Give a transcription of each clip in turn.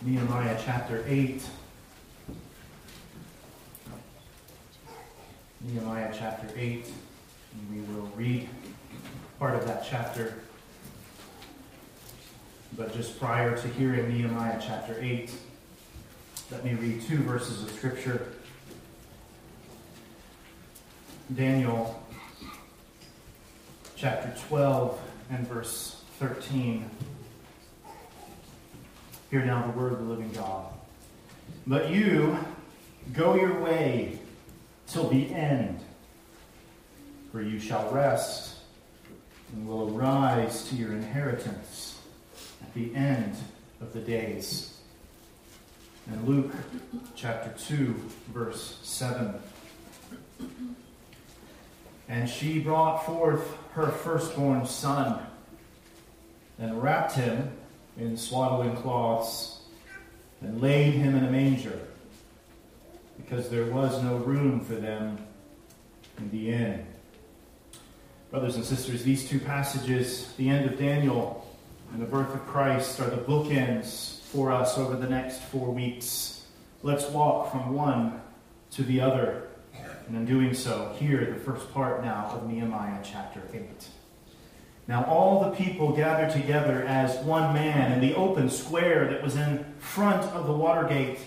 Nehemiah chapter 8. Nehemiah chapter 8, and we will read part of that chapter. But just prior to hearing Nehemiah chapter 8, let me read two verses of Scripture. Daniel chapter 12 and verse 13. Hear now the word of the living God. But you go your way till the end, for you shall rest and will arise to your inheritance at the end of the days. And Luke chapter 2, verse 7. And she brought forth her firstborn son and wrapped him in swaddling cloths, and laid him in a manger, because there was no room for them in the inn. Brothers and sisters, these two passages, the end of Daniel and the birth of Christ, are the bookends for us over the next 4 weeks. Let's walk from one to the other, and in doing so, hear the first part now of Nehemiah chapter 8. Now all the people gathered together as one man in the open square that was in front of the water gate.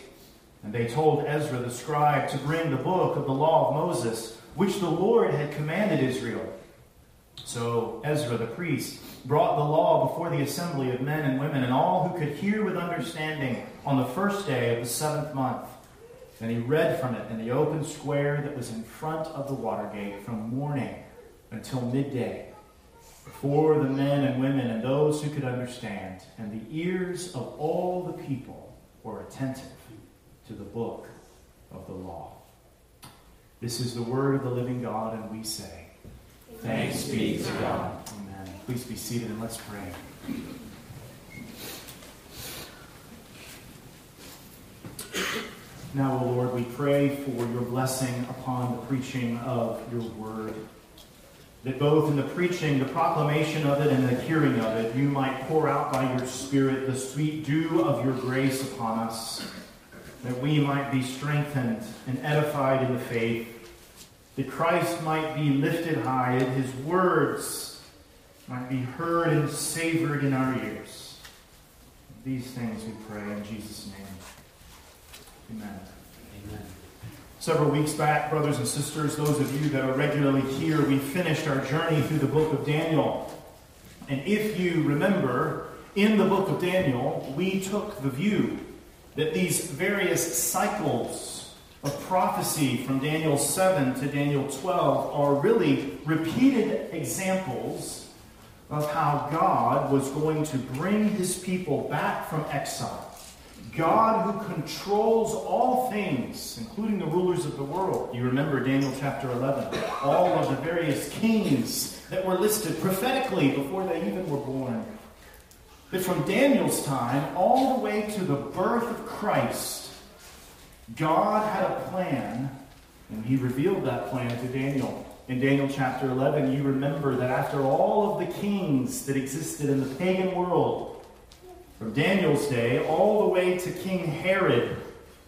And they told Ezra the scribe to bring the book of the law of Moses, which the Lord had commanded Israel. So Ezra the priest brought the law before the assembly of men and women and all who could hear with understanding on the first day of the 7th month. And he read from it in the open square that was in front of the water gate from morning until midday, for the men and women and those who could understand, and the ears of all the people were attentive to the book of the law. This is the word of the living God, and we say, thanks be to God. Amen. Please be seated and let's pray. Now, O Lord, we pray for your blessing upon the preaching of your word, that both in the preaching, the proclamation of it, and the hearing of it, you might pour out by your Spirit the sweet dew of your grace upon us, that we might be strengthened and edified in the faith, that Christ might be lifted high, that his words might be heard and savored in our ears. These things we pray in Jesus' name. Amen. Amen. Several weeks back, brothers and sisters, those of you that are regularly here, we finished our journey through the book of Daniel. And if you remember, in the book of Daniel, we took the view that these various cycles of prophecy from Daniel 7 to Daniel 12 are really repeated examples of how God was going to bring his people back from exile. God who controls all things, including the rulers of the world. You remember Daniel chapter 11, all of the various kings that were listed prophetically before they even were born. But from Daniel's time all the way to the birth of Christ, God had a plan, and he revealed that plan to Daniel. In Daniel chapter 11, you remember that after all of the kings that existed in the pagan world, from Daniel's day all the way to King Herod.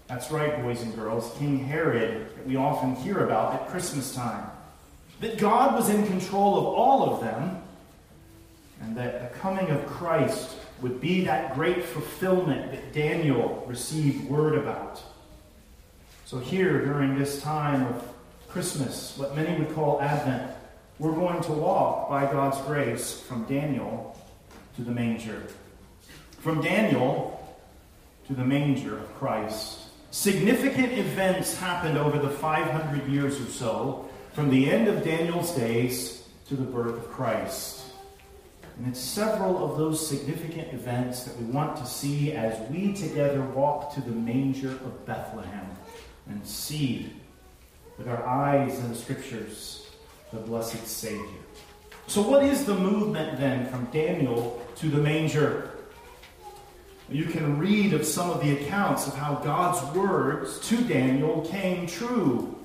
That's right, boys and girls, King Herod, that we often hear about at Christmas time. That God was in control of all of them, and that the coming of Christ would be that great fulfillment that Daniel received word about. So here, during this time of Christmas, what many would call Advent, we're going to walk, by God's grace, from Daniel to the manger. From Daniel to the manger of Christ. Significant events happened over the 500 years or so, from the end of Daniel's days to the birth of Christ. And it's several of those significant events that we want to see as we together walk to the manger of Bethlehem and see with our eyes in the Scriptures the blessed Savior. So what is the movement then from Daniel to the manger? You can read of some of the accounts of how God's words to Daniel came true,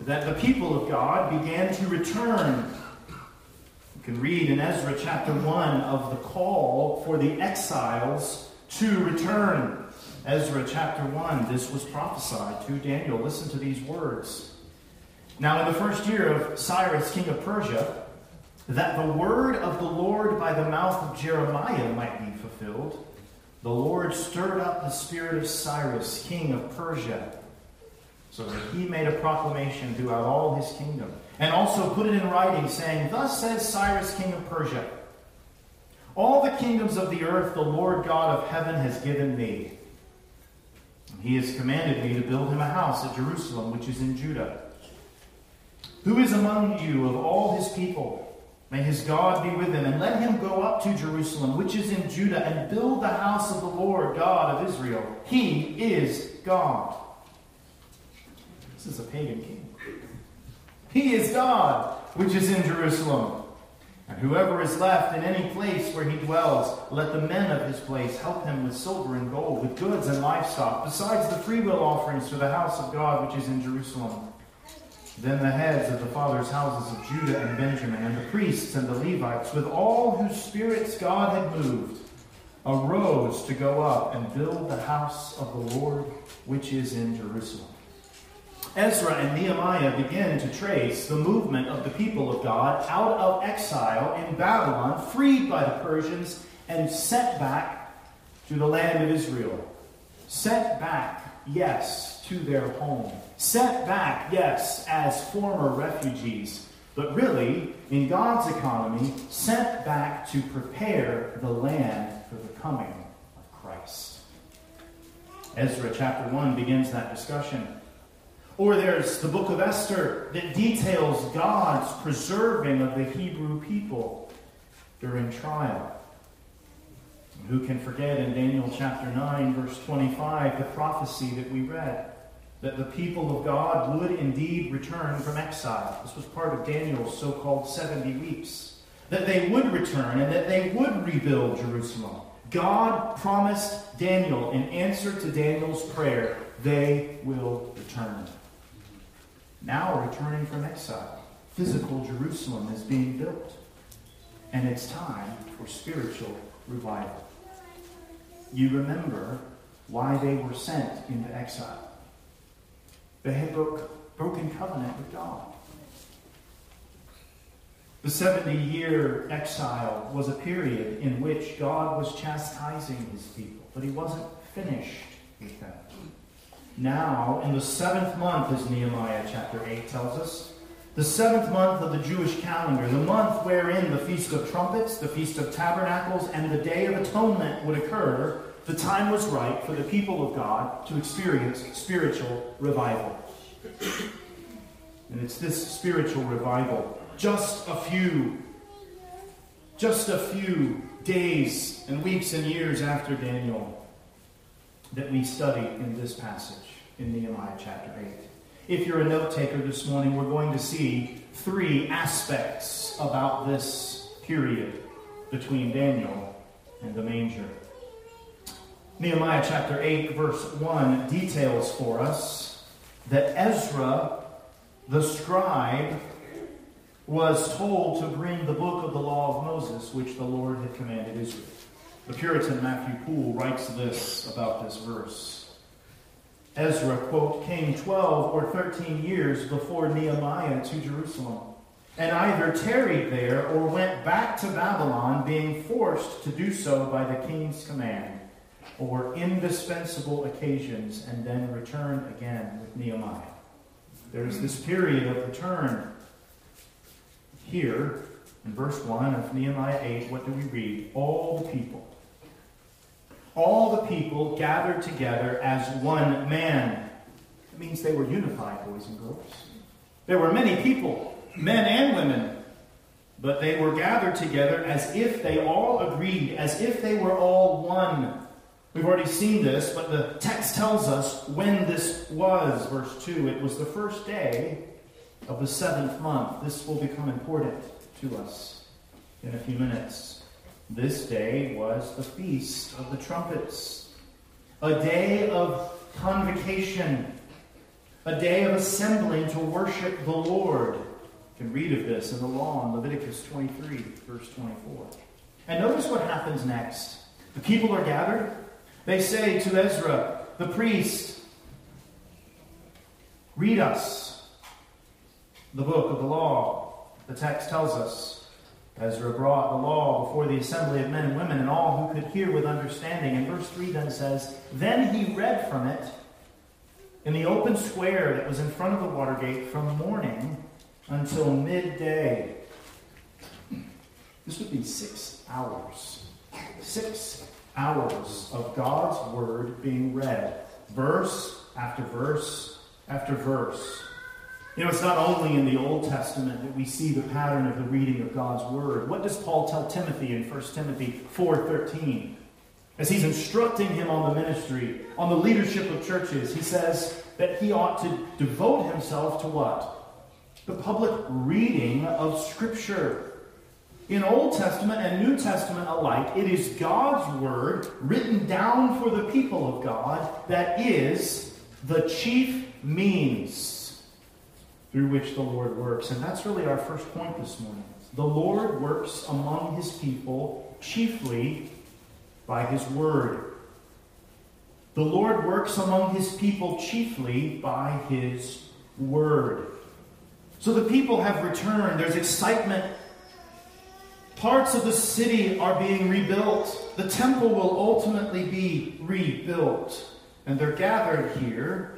that the people of God began to return. You can read in Ezra chapter 1 of the call for the exiles to return Ezra chapter 1, this was prophesied to Daniel. Listen to these words. Now in the first year of Cyrus, king of Persia, that the word of the Lord by the mouth of Jeremiah might be fulfilled, the Lord stirred up the spirit of Cyrus, king of Persia, so that he made a proclamation throughout all his kingdom, and also put it in writing, saying, Thus says Cyrus, king of Persia, All the kingdoms of the earth the Lord God of heaven has given me. He has commanded me to build him a house at Jerusalem, which is in Judah. Who is among you of all his people? May his God be with him, and let him go up to Jerusalem, which is in Judah, and build the house of the Lord God of Israel. He is God. This is a pagan king. He is God, which is in Jerusalem. And whoever is left in any place where he dwells, let the men of his place help him with silver and gold, with goods and livestock, besides the freewill offerings to the house of God which is in Jerusalem. Then the heads of the fathers' houses of Judah and Benjamin, and the priests and the Levites, with all whose spirits God had moved, arose to go up and build the house of the Lord which is in Jerusalem. Ezra and Nehemiah begin to trace the movement of the people of God out of exile in Babylon, freed by the Persians, and sent back to the land of Israel. Sent back, yes, to their home. Sent back, yes, as former refugees. But really, in God's economy, sent back to prepare the land for the coming of Christ. Ezra chapter 1 begins that discussion. Or there's the book of Esther that details God's preserving of the Hebrew people during trial. And who can forget in Daniel chapter 9, verse 25, the prophecy that we read, that the people of God would indeed return from exile. This was part of Daniel's so-called 70 weeks. That they would return and that they would rebuild Jerusalem. God promised Daniel in answer to Daniel's prayer, they will return. Now returning from exile, physical Jerusalem is being built. And it's time for spiritual revival. You remember why they were sent into exile. They had broken covenant with God. The 70-year exile was a period in which God was chastising his people. But he wasn't finished with them. Now, in the 7th month, as Nehemiah chapter 8 tells us, the 7th month of the Jewish calendar, the month wherein the Feast of Trumpets, the Feast of Tabernacles, and the Day of Atonement would occur, the time was right for the people of God to experience spiritual revival. And it's this spiritual revival, just a few days and weeks and years after Daniel, that we study in this passage in Nehemiah chapter 8. If you're a note taker this morning, we're going to see three aspects about this period between Daniel and the manger. Nehemiah chapter 8 verse 1 details for us that Ezra the scribe was told to bring the book of the law of Moses, which the Lord had commanded Israel. The Puritan Matthew Poole writes this about this verse. Ezra, quote, came 12 or 13 years before Nehemiah to Jerusalem, and either tarried there or went back to Babylon, being forced to do so by the king's command, or indispensable occasions, and then returned again with Nehemiah. There's this period of return. Here, in verse 1 of Nehemiah 8, what do we read? All the people gathered together as one man. It means they were unified, boys and girls. There were many people, men and women, but they were gathered together as if they all agreed, as if they were all one. We've already seen this, but the text tells us when this was. Verse 2, it was the first day of the 7th month. This will become important to us in a few minutes. This day was the Feast of the Trumpets, a day of convocation, a day of assembling to worship the Lord. You can read of this in the law in Leviticus 23, verse 24. And notice what happens next. The people are gathered. They say to Ezra, the priest, read us the book of the law. The text tells us, Ezra brought the law before the assembly of men and women and all who could hear with understanding. And verse 3 then says, then he read from it in the open square that was in front of the water gate from morning until midday. This would be 6 hours. 6 hours of God's word being read, verse after verse after verse. You know, it's not only in the Old Testament that we see the pattern of the reading of God's Word. What does Paul tell Timothy in 1 Timothy 4:13? As he's instructing him on the ministry, on the leadership of churches, he says that he ought to devote himself to what? The public reading of Scripture. In Old Testament and New Testament alike, it is God's Word written down for the people of God that is the chief means through which the Lord works. And that's really our first point this morning. The Lord works among his people chiefly by his word. The Lord works among his people chiefly by his word. So the people have returned. There's excitement. Parts of the city are being rebuilt. The temple will ultimately be rebuilt. And they're gathered here.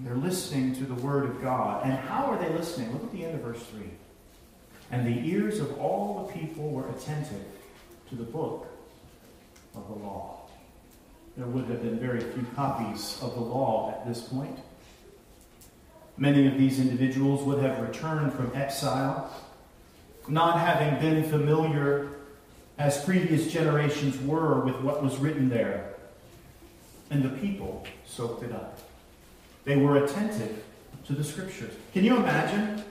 They're listening to the word of God. And how are they listening? Look at the end of verse 3. And the ears of all the people were attentive to the book of the law. There would have been very few copies of the law at this point. Many of these individuals would have returned from exile, not having been familiar as previous generations were with what was written there. And the people soaked it up. They were attentive to the Scriptures. Can you imagine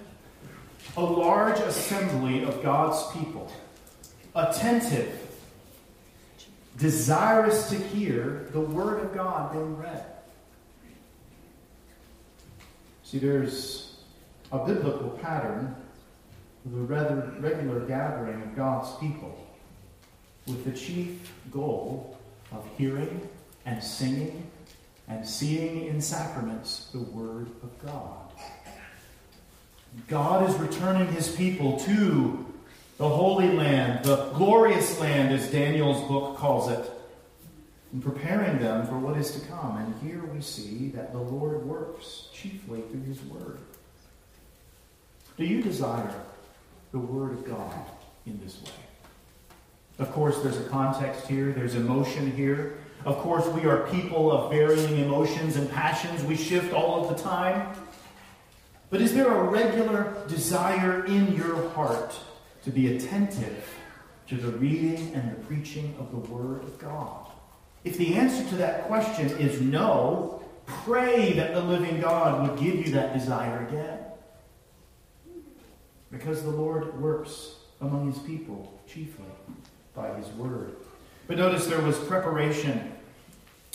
a large assembly of God's people, attentive, desirous to hear the Word of God being read? See, there's a biblical pattern of the regular gathering of God's people with the chief goal of hearing and singing and seeing in sacraments the Word of God. God is returning his people to the Holy Land, the glorious land, as Daniel's book calls it, and preparing them for what is to come. And here we see that the Lord works chiefly through his Word. Do you desire the Word of God in this way? Of course, there's a context here. There's emotion here. Of course, we are people of varying emotions and passions. We shift all of the time. But is there a regular desire in your heart to be attentive to the reading and the preaching of the Word of God? If the answer to that question is no, pray that the living God would give you that desire again. Because the Lord works among his people chiefly by his Word. But notice there was preparation.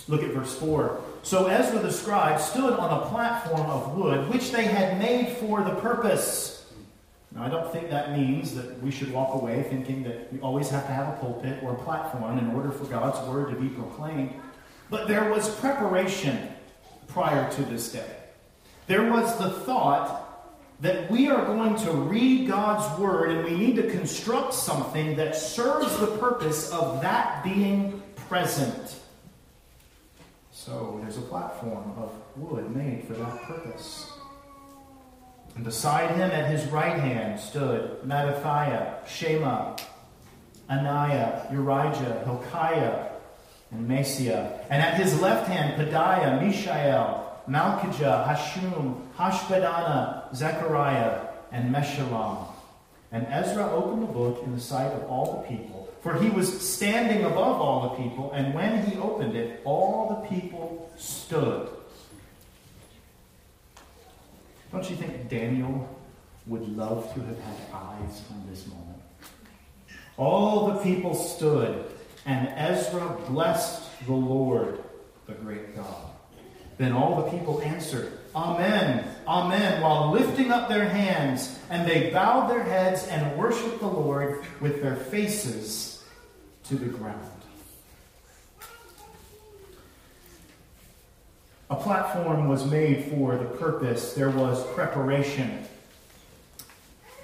Look at verse 4. So Ezra the scribe stood on a platform of wood, which they had made for the purpose. Now, I don't think that means that we should walk away thinking that we always have to have a pulpit or a platform in order for God's word to be proclaimed. But there was preparation prior to this day. There was the thought that we are going to read God's word and we need to construct something that serves the purpose of that being present. So there's a platform of wood made for that purpose. And beside him at his right hand stood Mattathiah, Shema, Ananiah, Uriah, Hilkiah, and Messiah. And at his left hand, Padiah, Mishael, Malchijah, Hashum, Hashbedana, Zechariah, and Meshullam. And Ezra opened the book in the sight of all the people, for he was standing above all the people, and when he opened it, all the people stood. Don't you think Daniel would love to have had eyes on this moment? All the people stood, and Ezra blessed the Lord, the great God. Then all the people answered, Amen, Amen, while lifting up their hands, and they bowed their heads and worshiped the Lord with their faces to the ground. A platform was made for the purpose. There was preparation.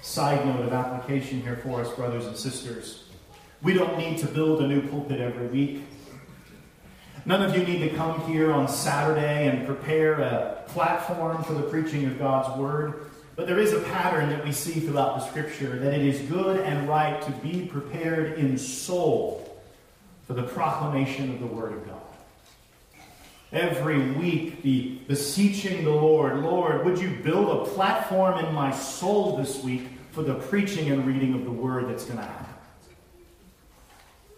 Side note of application here for us, brothers and sisters. We don't need to build a new pulpit every week. None of you need to come here on Saturday and prepare a platform for the preaching of God's Word. But there is a pattern that we see throughout the Scripture, that it is good and right to be prepared in soul for the proclamation of the Word of God. Every week, the beseeching the Lord, Lord, would you build a platform in my soul this week for the preaching and reading of the Word that's going to happen?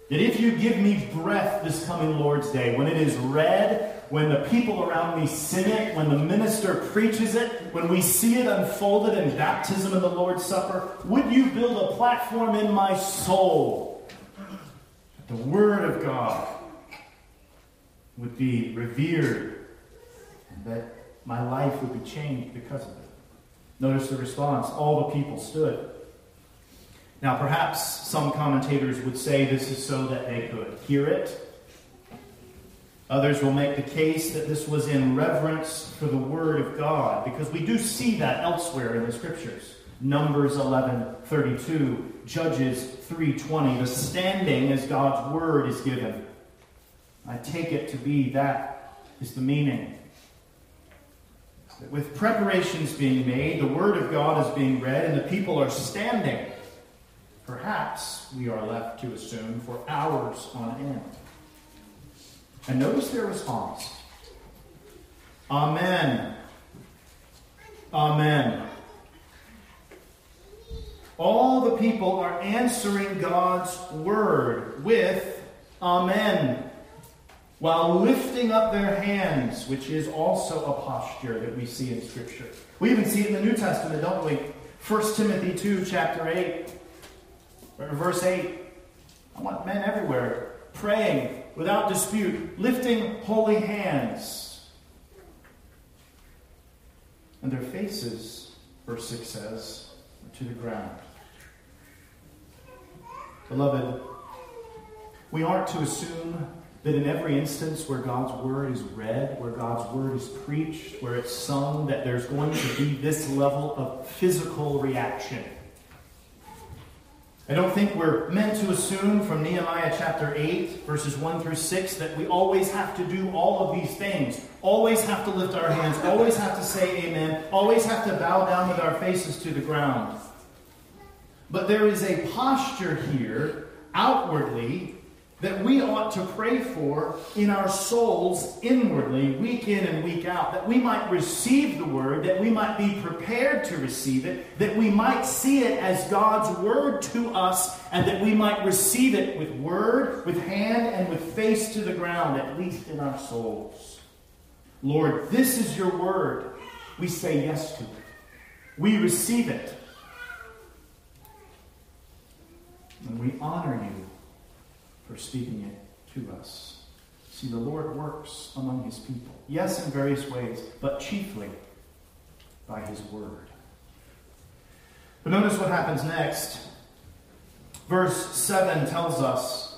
That if you give me breath this coming Lord's Day, when it is read, when the people around me sing it, when the minister preaches it, when we see it unfolded in baptism and the Lord's Supper, would you build a platform in my soul that the Word of God would be revered and that my life would be changed because of it? Notice the response. All the people stood. Now, perhaps some commentators would say this is so that they could hear it. Others will make the case that this was in reverence for the Word of God, because we do see that elsewhere in the Scriptures. Numbers 11:32, Judges 3:20, the standing as God's Word is given. I take it to be that is the meaning. That with preparations being made, the Word of God is being read, and the people are standing. Perhaps, we are left to assume, for hours on end. And notice their response. Amen. Amen. All the people are answering God's Word with Amen, while lifting up their hands, which is also a posture that we see in Scripture. We even see it in the New Testament, don't we? 1 Timothy 2, chapter 8. Verse 8, I want men everywhere praying without dispute, lifting holy hands. And their faces, verse 6 says, are to the ground. Beloved, we aren't to assume that in every instance where God's Word is read, where God's Word is preached, where it's sung, that there's going to be this level of physical reaction. I don't think we're meant to assume from Nehemiah chapter 8, verses 1 through 6, that we always have to do all of these things. Always have to lift our hands. Always have to say amen. Always have to bow down with our faces to the ground. But there is a posture here, outwardly, that we ought to pray for in our souls inwardly, week in and week out, that we might receive the Word, that we might be prepared to receive it, that we might see it as God's Word to us, and that we might receive it with word, with hand, and with face to the ground, at least in our souls. Lord, this is your Word. We say yes to it. We receive it. And we honor you for speaking it to us. See, the Lord works among his people. Yes, in various ways, but chiefly by his Word. But notice what happens next. Verse 7 tells us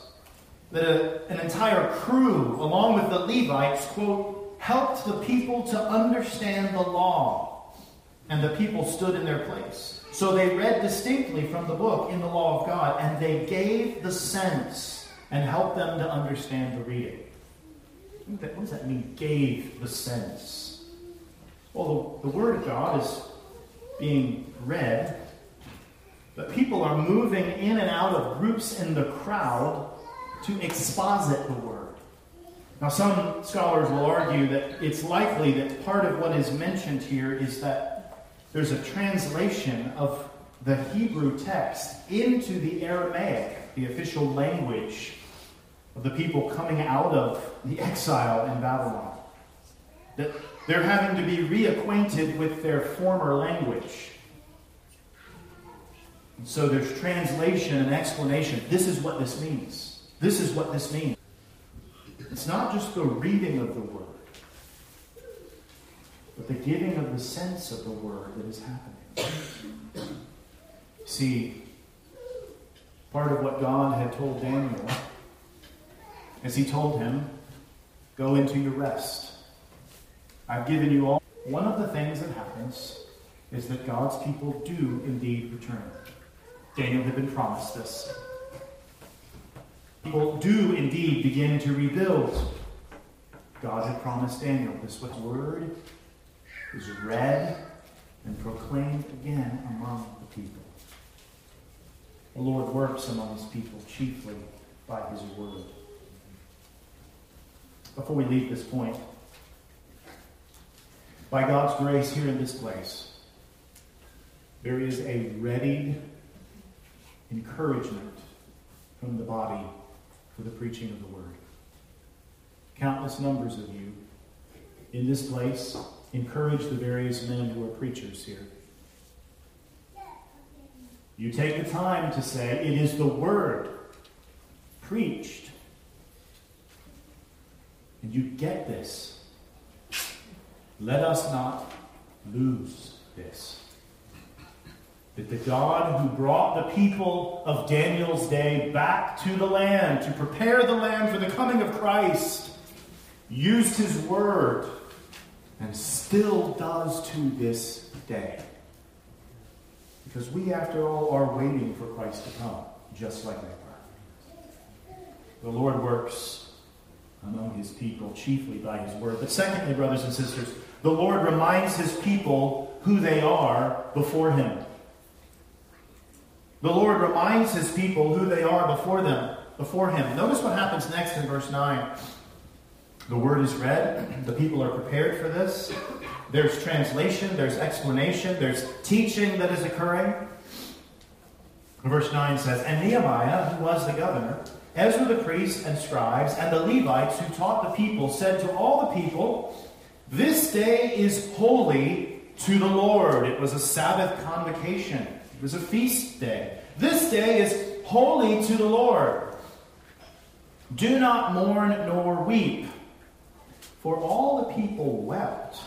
that an entire crew, along with the Levites, quote, helped the people to understand the law, and the people stood in their place. So they read distinctly from the book in the law of God, and they gave the sense and help them to understand the reading. What does that mean, gave the sense? Well, the Word of God is being read, but people are moving in and out of groups in the crowd to exposit the Word. Now, some scholars will argue that it's likely that part of what is mentioned here is that there's a translation of the Hebrew text into the Aramaic, the official language of the people coming out of the exile in Babylon. That they're having to be reacquainted with their former language. And so there's translation and explanation. This is what this means. This is what this means. It's not just the reading of the Word, but the giving of the sense of the Word that is happening. See, part of what God had told Daniel, as he told him, go into your rest. I've given you all. One of the things that happens is that God's people do indeed return. Daniel had been promised this. People do indeed begin to rebuild. God had promised Daniel this word is read and proclaimed again among the people. The Lord works among his people chiefly by his word. Before we leave this point, by God's grace here in this place, there is a ready encouragement from the body for the preaching of the word. Countless numbers of you in this place encourage the various men who are preachers here. You take the time to say, it is the word preached. And you get this. Let us not lose this. That the God who brought the people of Daniel's day back to the land, to prepare the land for the coming of Christ, used his word and still does to this day. Because we, after all, are waiting for Christ to come, just like they were. The Lord works among his people, chiefly by his word. But secondly, brothers and sisters, the Lord reminds his people who they are before him. The Lord reminds his people who they are before him. Notice what happens next in verse 9. The word is read. The people are prepared for this. There's translation. There's explanation. There's teaching that is occurring. Verse 9 says, and Nehemiah, who was the governor, Ezra the priest and scribes, and the Levites who taught the people, said to all the people, this day is holy to the Lord. It was a Sabbath convocation. It was a feast day. This day is holy to the Lord. Do not mourn nor weep. For all the people wept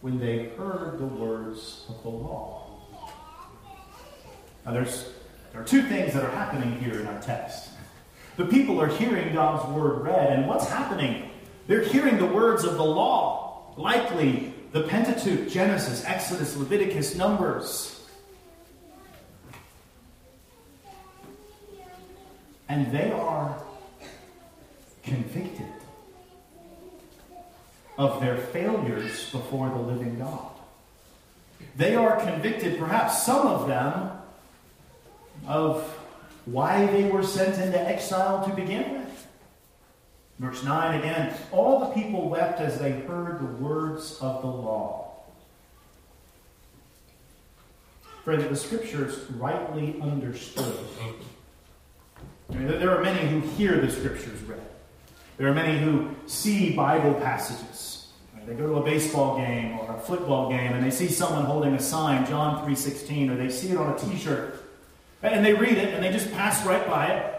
when they heard the words of the law. Now there are two things that are happening here in our text. The people are hearing God's word read, and what's happening? They're hearing the words of the law, likely the Pentateuch, Genesis, Exodus, Leviticus, Numbers. And they are convicted of their failures before the living God. They are convicted, perhaps some of them, of why they were sent into exile to begin with. Verse 9 again, all the people wept as they heard the words of the law. For the scriptures rightly understood. I mean, there are many who hear the scriptures read. There are many who see Bible passages. They go to a baseball game or a football game and they see someone holding a sign, John 3:16, or they see it on a t-shirt. And they read it and they just pass right by it.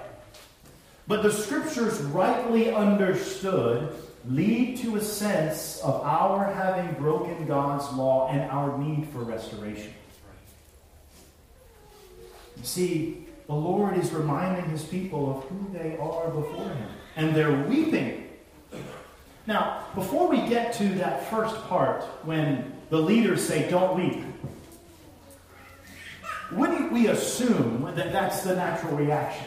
But the scriptures rightly understood lead to a sense of our having broken God's law and our need for restoration. You see, the Lord is reminding his people of who they are before him. And they're weeping. Now, before we get to that first part, when the leaders say, don't weep, wouldn't we assume that that's the natural reaction?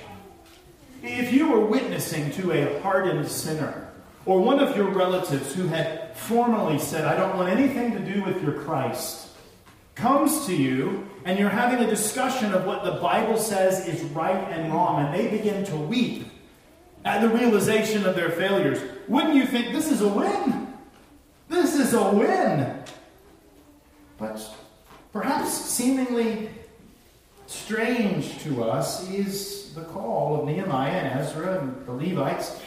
If you were witnessing to a hardened sinner, or one of your relatives who had formerly said, I don't want anything to do with your Christ, comes to you, and you're having a discussion of what the Bible says is right and wrong, and they begin to weep at the realization of their failures, wouldn't you think, this is a win? This is a win! But perhaps seemingly strange to us is the call of Nehemiah and Ezra and the Levites.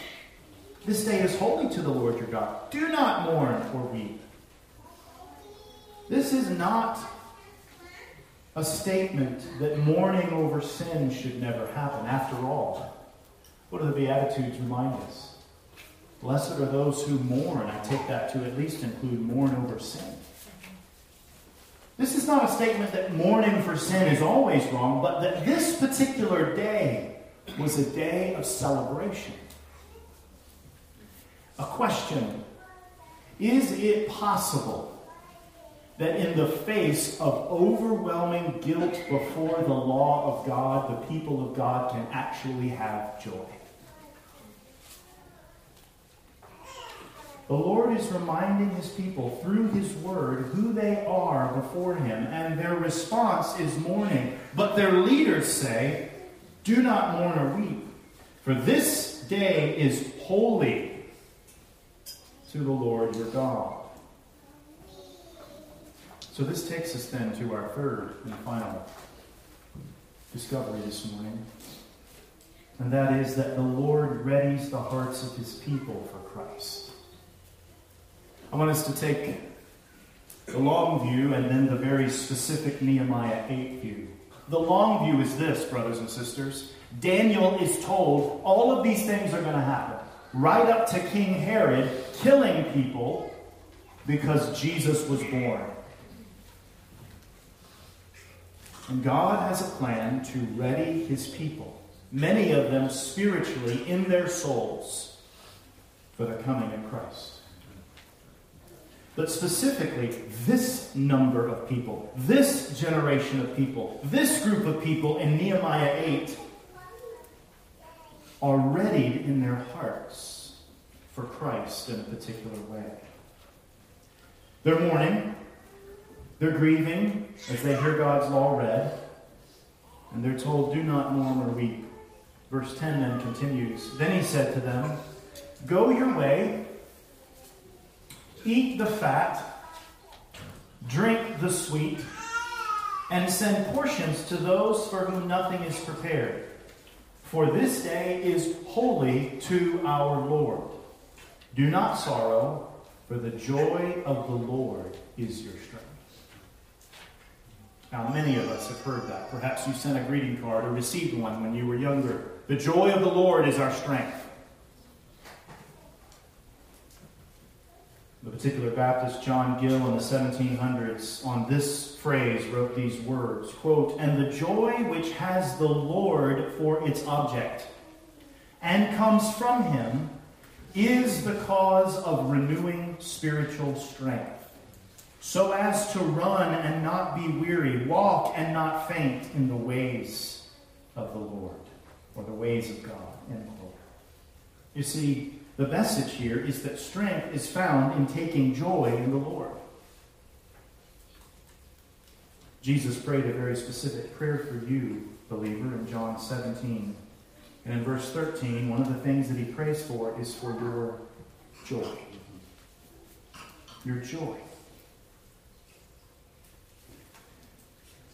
This day is holy to the Lord your God. Do not mourn or weep. This is not a statement that mourning over sin should never happen. After all, what do the Beatitudes remind us? Blessed are those who mourn. I take that to at least include mourn over sin. This is not a statement that mourning for sin is always wrong, but that this particular day was a day of celebration. A question Is it possible that in the face of overwhelming guilt before the law of God, the people of God can actually have joy? The Lord is reminding his people through his word who they are before him, and their response is mourning. But their leaders say, "Do not mourn or weep, for this day is holy to the Lord your God." So this takes us then to our third and final discovery this morning, and that is that the Lord readies the hearts of his people for Christ. I want us to take the long view and then the very specific Nehemiah 8 view. The long view is this, brothers and sisters. Daniel is told all of these things are going to happen, right up to King Herod killing people because Jesus was born. And God has a plan to ready his people, many of them spiritually in their souls, for the coming of Christ. But specifically, this number of people, this generation of people, this group of people in Nehemiah 8 are readied in their hearts for Christ in a particular way. They're mourning, they're grieving as they hear God's law read, and they're told, "Do not mourn or weep." Verse 10 then continues, "Then he said to them, 'Go your way, eat the fat, drink the sweet, and send portions to those for whom nothing is prepared. For this day is holy to our Lord. Do not sorrow, for the joy of the Lord is your strength.'" Now, many of us have heard that. Perhaps you sent a greeting card or received one when you were younger. "The joy of the Lord is our strength." The particular Baptist John Gill in the 1700s on this phrase wrote these words, quote, "And the joy which has the Lord for its object and comes from him is the cause of renewing spiritual strength, so as to run and not be weary, walk and not faint in the ways of the Lord," or the ways of God in the Lord. You see, the message here is that strength is found in taking joy in the Lord. Jesus prayed a very specific prayer for you, believer, in John 17. And in verse 13, one of the things that he prays for is for your joy. Your joy.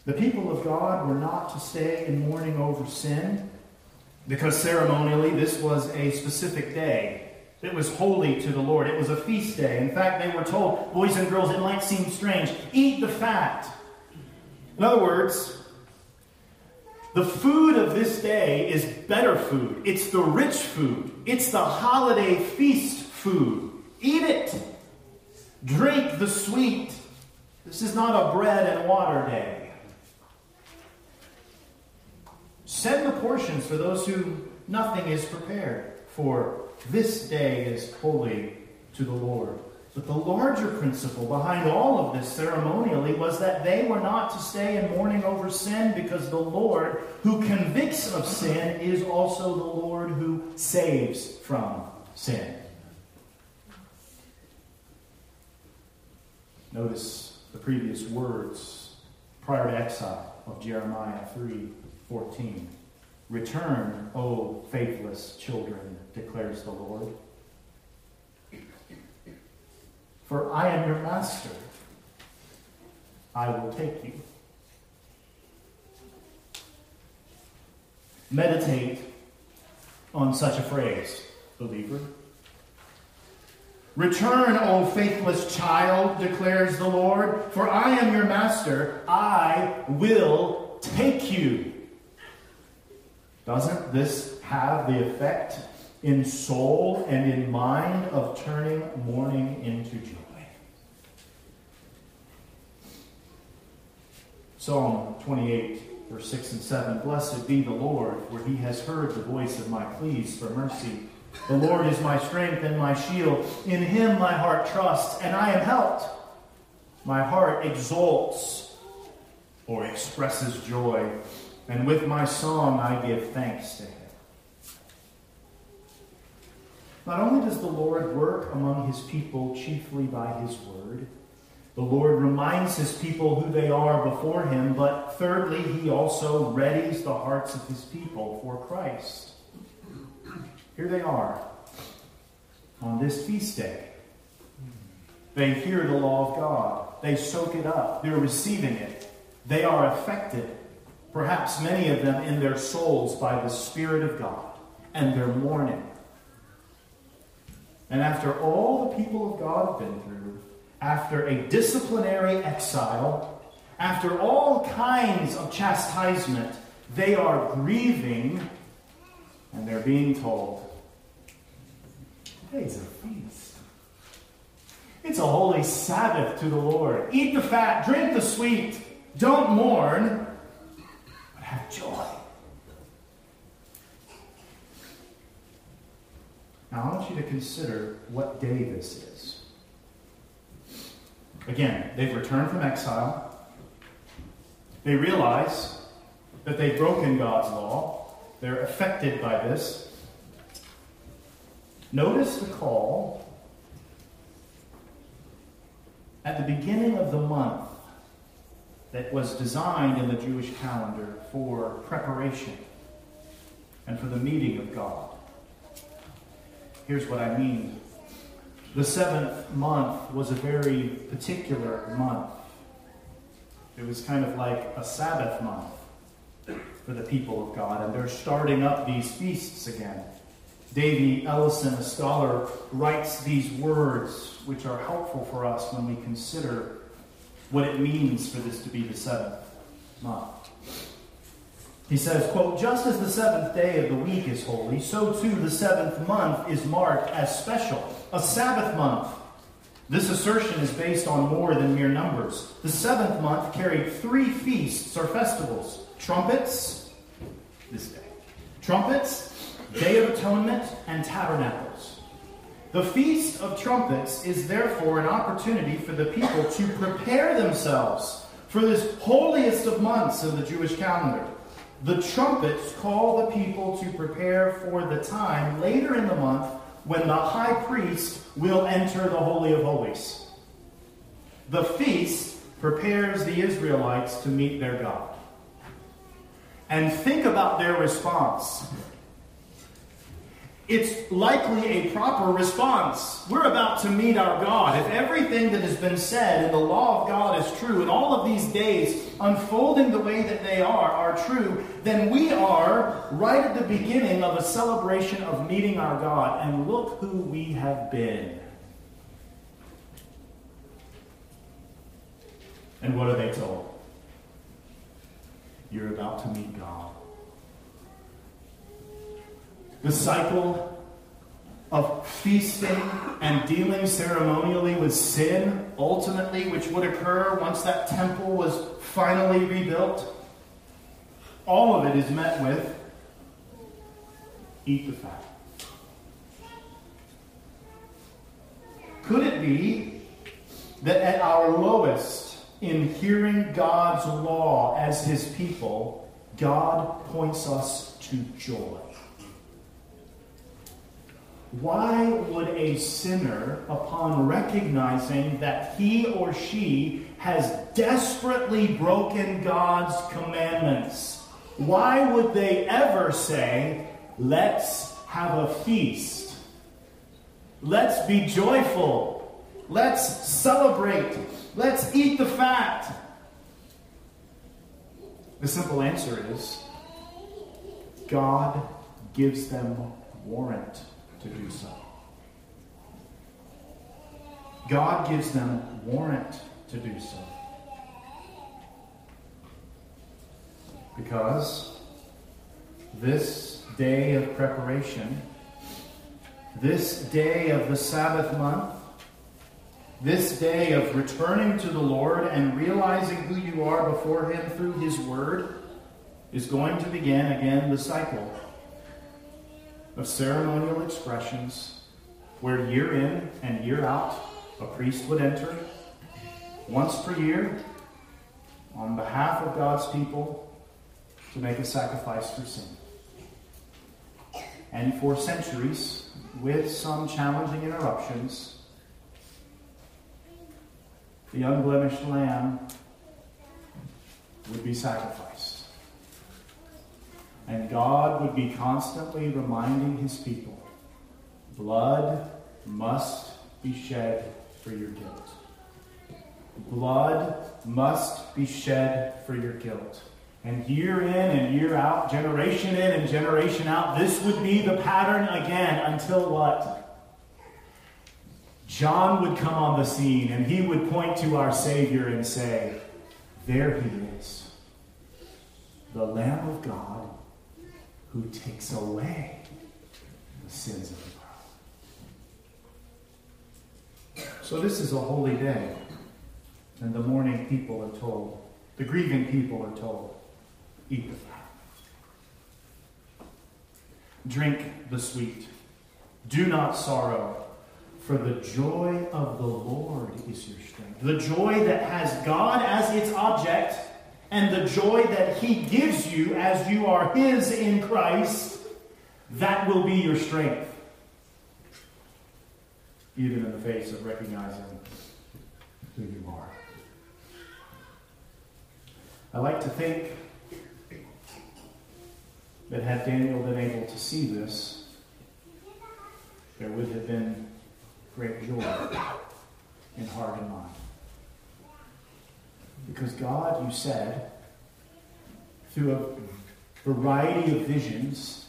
The people of God were not to stay in mourning over sin, because ceremonially this was a specific day. It was holy to the Lord. It was a feast day. In fact, they were told, boys and girls, it might seem strange, eat the fat. In other words, the food of this day is better food. It's the rich food. It's the holiday feast food. Eat it. Drink the sweet. This is not a bread and water day. Send the portions for those who nothing is prepared, for this day is holy to the Lord. But the larger principle behind all of this ceremonially was that they were not to stay in mourning over sin, because the Lord who convicts of sin is also the Lord who saves from sin. Notice the previous words prior to exile of Jeremiah 3:14. "Return, O faithless children, declares the Lord. For I am your master. I will take you." Meditate on such a phrase, believer. "Return, O faithless child, declares the Lord. For I am your master. I will take you." Doesn't this have the effect in soul and in mind of turning mourning into joy? Psalm 28, verse 6 and 7, "Blessed be the Lord, for he has heard the voice of my pleas for mercy. The Lord is my strength and my shield. In him my heart trusts, and I am helped. My heart exults, or expresses joy, and with my song I give thanks to him. Not only does the Lord work among his people chiefly by his word, the Lord reminds his people who they are before him, but thirdly, he also readies the hearts of his people for Christ. Here they are on this feast day. They hear the law of God. They soak it up. They're receiving it. They are affected, perhaps many of them in their souls, by the Spirit of God, and they're mourning. And after all the people of God have been through, after a disciplinary exile, after all kinds of chastisement, they are grieving, and they're being told, today's a feast. It's a holy Sabbath to the Lord. Eat the fat, drink the sweet. Don't mourn, but have joy. Now, I want you to consider what day this is. Again, they've returned from exile. They realize that they've broken God's law. They're affected by this. Notice the call at the beginning of the month that was designed in the Jewish calendar for preparation and for the meeting of God. Here's what I mean. The seventh month was a very particular month. It was kind of like a Sabbath month for the people of God, and they're starting up these feasts again. Davy Ellison, a scholar, writes these words which are helpful for us when we consider what it means for this to be the seventh month. He says, quote, "Just as the seventh day of the week is holy, so too the seventh month is marked as special, a Sabbath month. This assertion is based on more than mere numbers. The seventh month carried three feasts or festivals, trumpets, this day, trumpets, Day of Atonement, and Tabernacles. The Feast of Trumpets is therefore an opportunity for the people to prepare themselves for this holiest of months of the Jewish calendar. The trumpets call the people to prepare for the time later in the month when the high priest will enter the Holy of Holies. The feast prepares the Israelites to meet their God." And think about their response. It's likely a proper response. We're about to meet our God. If everything that has been said in the law of God is true, and all of these days unfolding the way that they are true, then we are right at the beginning of a celebration of meeting our God. And look who we have been. And what are they told? You're about to meet God. The cycle of feasting and dealing ceremonially with sin, ultimately, which would occur once that temple was finally rebuilt, all of it is met with, eat the fat. Could it be that at our lowest in hearing God's law as his people, God points us to joy? Why would a sinner, upon recognizing that he or she has desperately broken God's commandments, why would they ever say, let's have a feast? Let's be joyful. Let's celebrate. Let's eat the fat. The simple answer is, God gives them warrant to do so. God gives them warrant to do so. Because this day of preparation, this day of the Sabbath month, this day of returning to the Lord and realizing who you are before him through his word, is going to begin again the cycle of ceremonial expressions where year in and year out a priest would enter once per year on behalf of God's people to make a sacrifice for sin. And for centuries, with some challenging interruptions, the unblemished lamb would be sacrificed. And God would be constantly reminding his people, blood must be shed for your guilt. Blood must be shed for your guilt. And year in and year out, generation in and generation out, this would be the pattern again until what? John would come on the scene and he would point to our Savior and say, there he is, the Lamb of God who takes away the sins of the world. So this is a holy day. And the mourning people are told, the grieving people are told, eat the fat, drink the sweet, do not sorrow, for the joy of the Lord is your strength. The joy that has God as its object, and the joy that he gives you as you are his in Christ, that will be your strength. Even in the face of recognizing who you are. I like to think that had Daniel been able to see this, there would have been great joy in heart and mind. Because God, you said, through a variety of visions,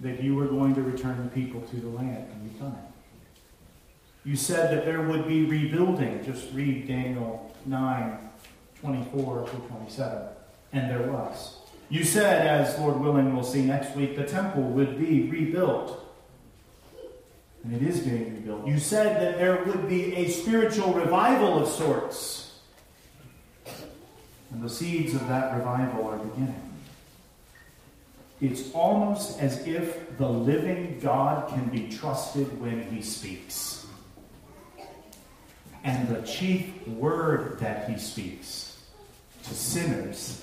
that you were going to return the people to the land, and you've done it. You said that there would be rebuilding. Just read Daniel 9. 24 through 27. And there was. You said, as Lord willing we'll see next week, the temple would be rebuilt. And it is being rebuilt. You said that there would be a spiritual revival of sorts. And the seeds of that revival are beginning. It's almost as if the living God can be trusted when he speaks. And the chief word that he speaks to sinners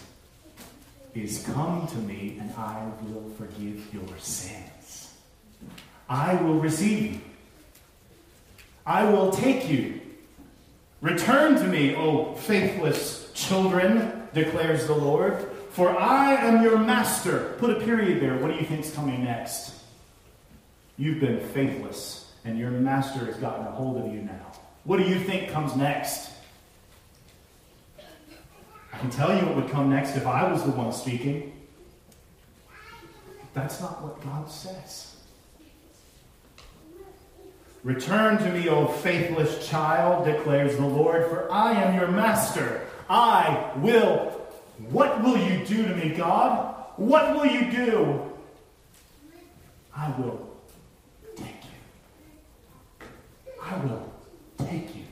is, come to me and I will forgive your sins. I will receive you. I will take you. Return to me, O faithless children, declares the Lord, for I am your master. Put a period there. What do you think's coming next? You've been faithless, and your master has gotten a hold of you now. What do you think comes next? I can tell you what would come next if I was the one speaking. That's not what God says. Return to me, O faithless child, declares the Lord, for I am your master. I will. What will you do to me, God? What will you do? I will take you. I will take you.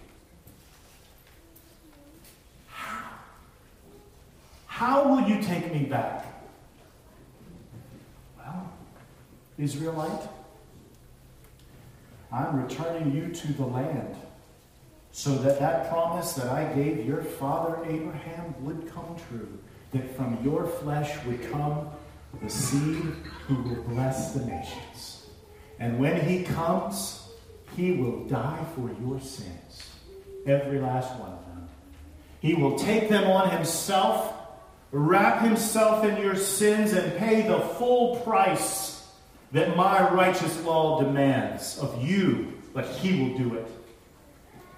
How will you take me back? Well, Israelite, I'm returning you to the land so that that promise that I gave your father Abraham would come true, that from your flesh would come the seed who will bless the nations. And when he comes, he will die for your sins, every last one of them. He will take them on himself, wrap himself in your sins, and pay the full price that my righteous law demands of you, but he will do it.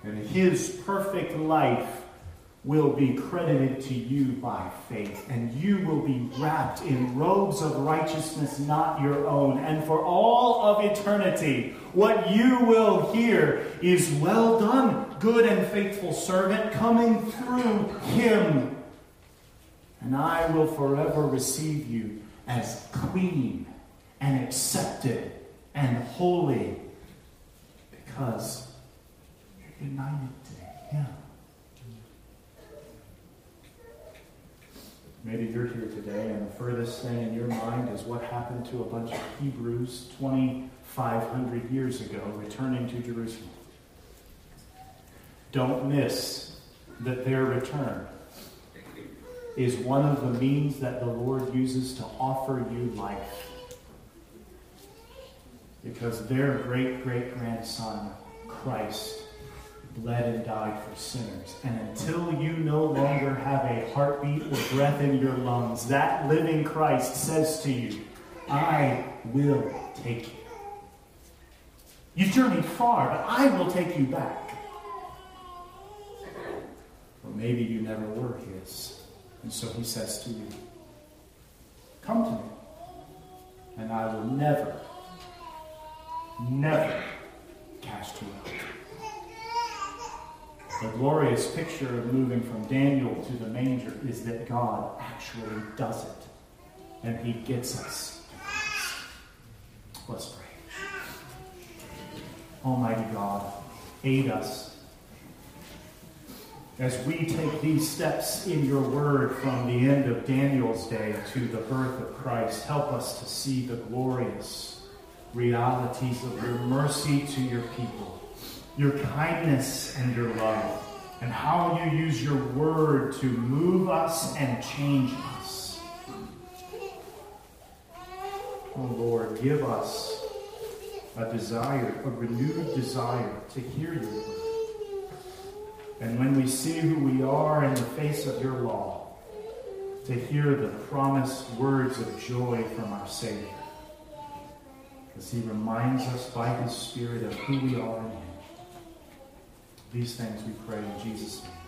And his perfect life will be credited to you by faith, and you will be wrapped in robes of righteousness not your own. And for all of eternity, what you will hear is, well done, good and faithful servant, coming through him. And I will forever receive you as clean and accepted and holy, because you're united to him. Maybe you're here today and the furthest thing in your mind is what happened to a bunch of Hebrews 2,500 years ago returning to Jerusalem. Don't miss that their return is one of the means that the Lord uses to offer you life. Because their great-great-grandson, Christ, bled and died for sinners. And until you no longer have a heartbeat or breath in your lungs, that living Christ says to you, I will take you. You've journeyed far, but I will take you back. Or maybe you never were his. And so he says to you, come to me, and I will never cast you out. The glorious picture of moving from Daniel to the manger is that God actually does it, and he gets us. Let's pray. Almighty God, aid us as we take these steps in your word from the end of Daniel's day to the birth of Christ. Help us to see the glorious realities of your mercy to your people, your kindness and your love, and how you use your word to move us and change us. Oh Lord, give us a desire, a renewed desire to hear your word. And when we see who we are in the face of your law, to hear the promised words of joy from our Savior. As he reminds us by his Spirit of who we are in him. These things we pray in Jesus' name.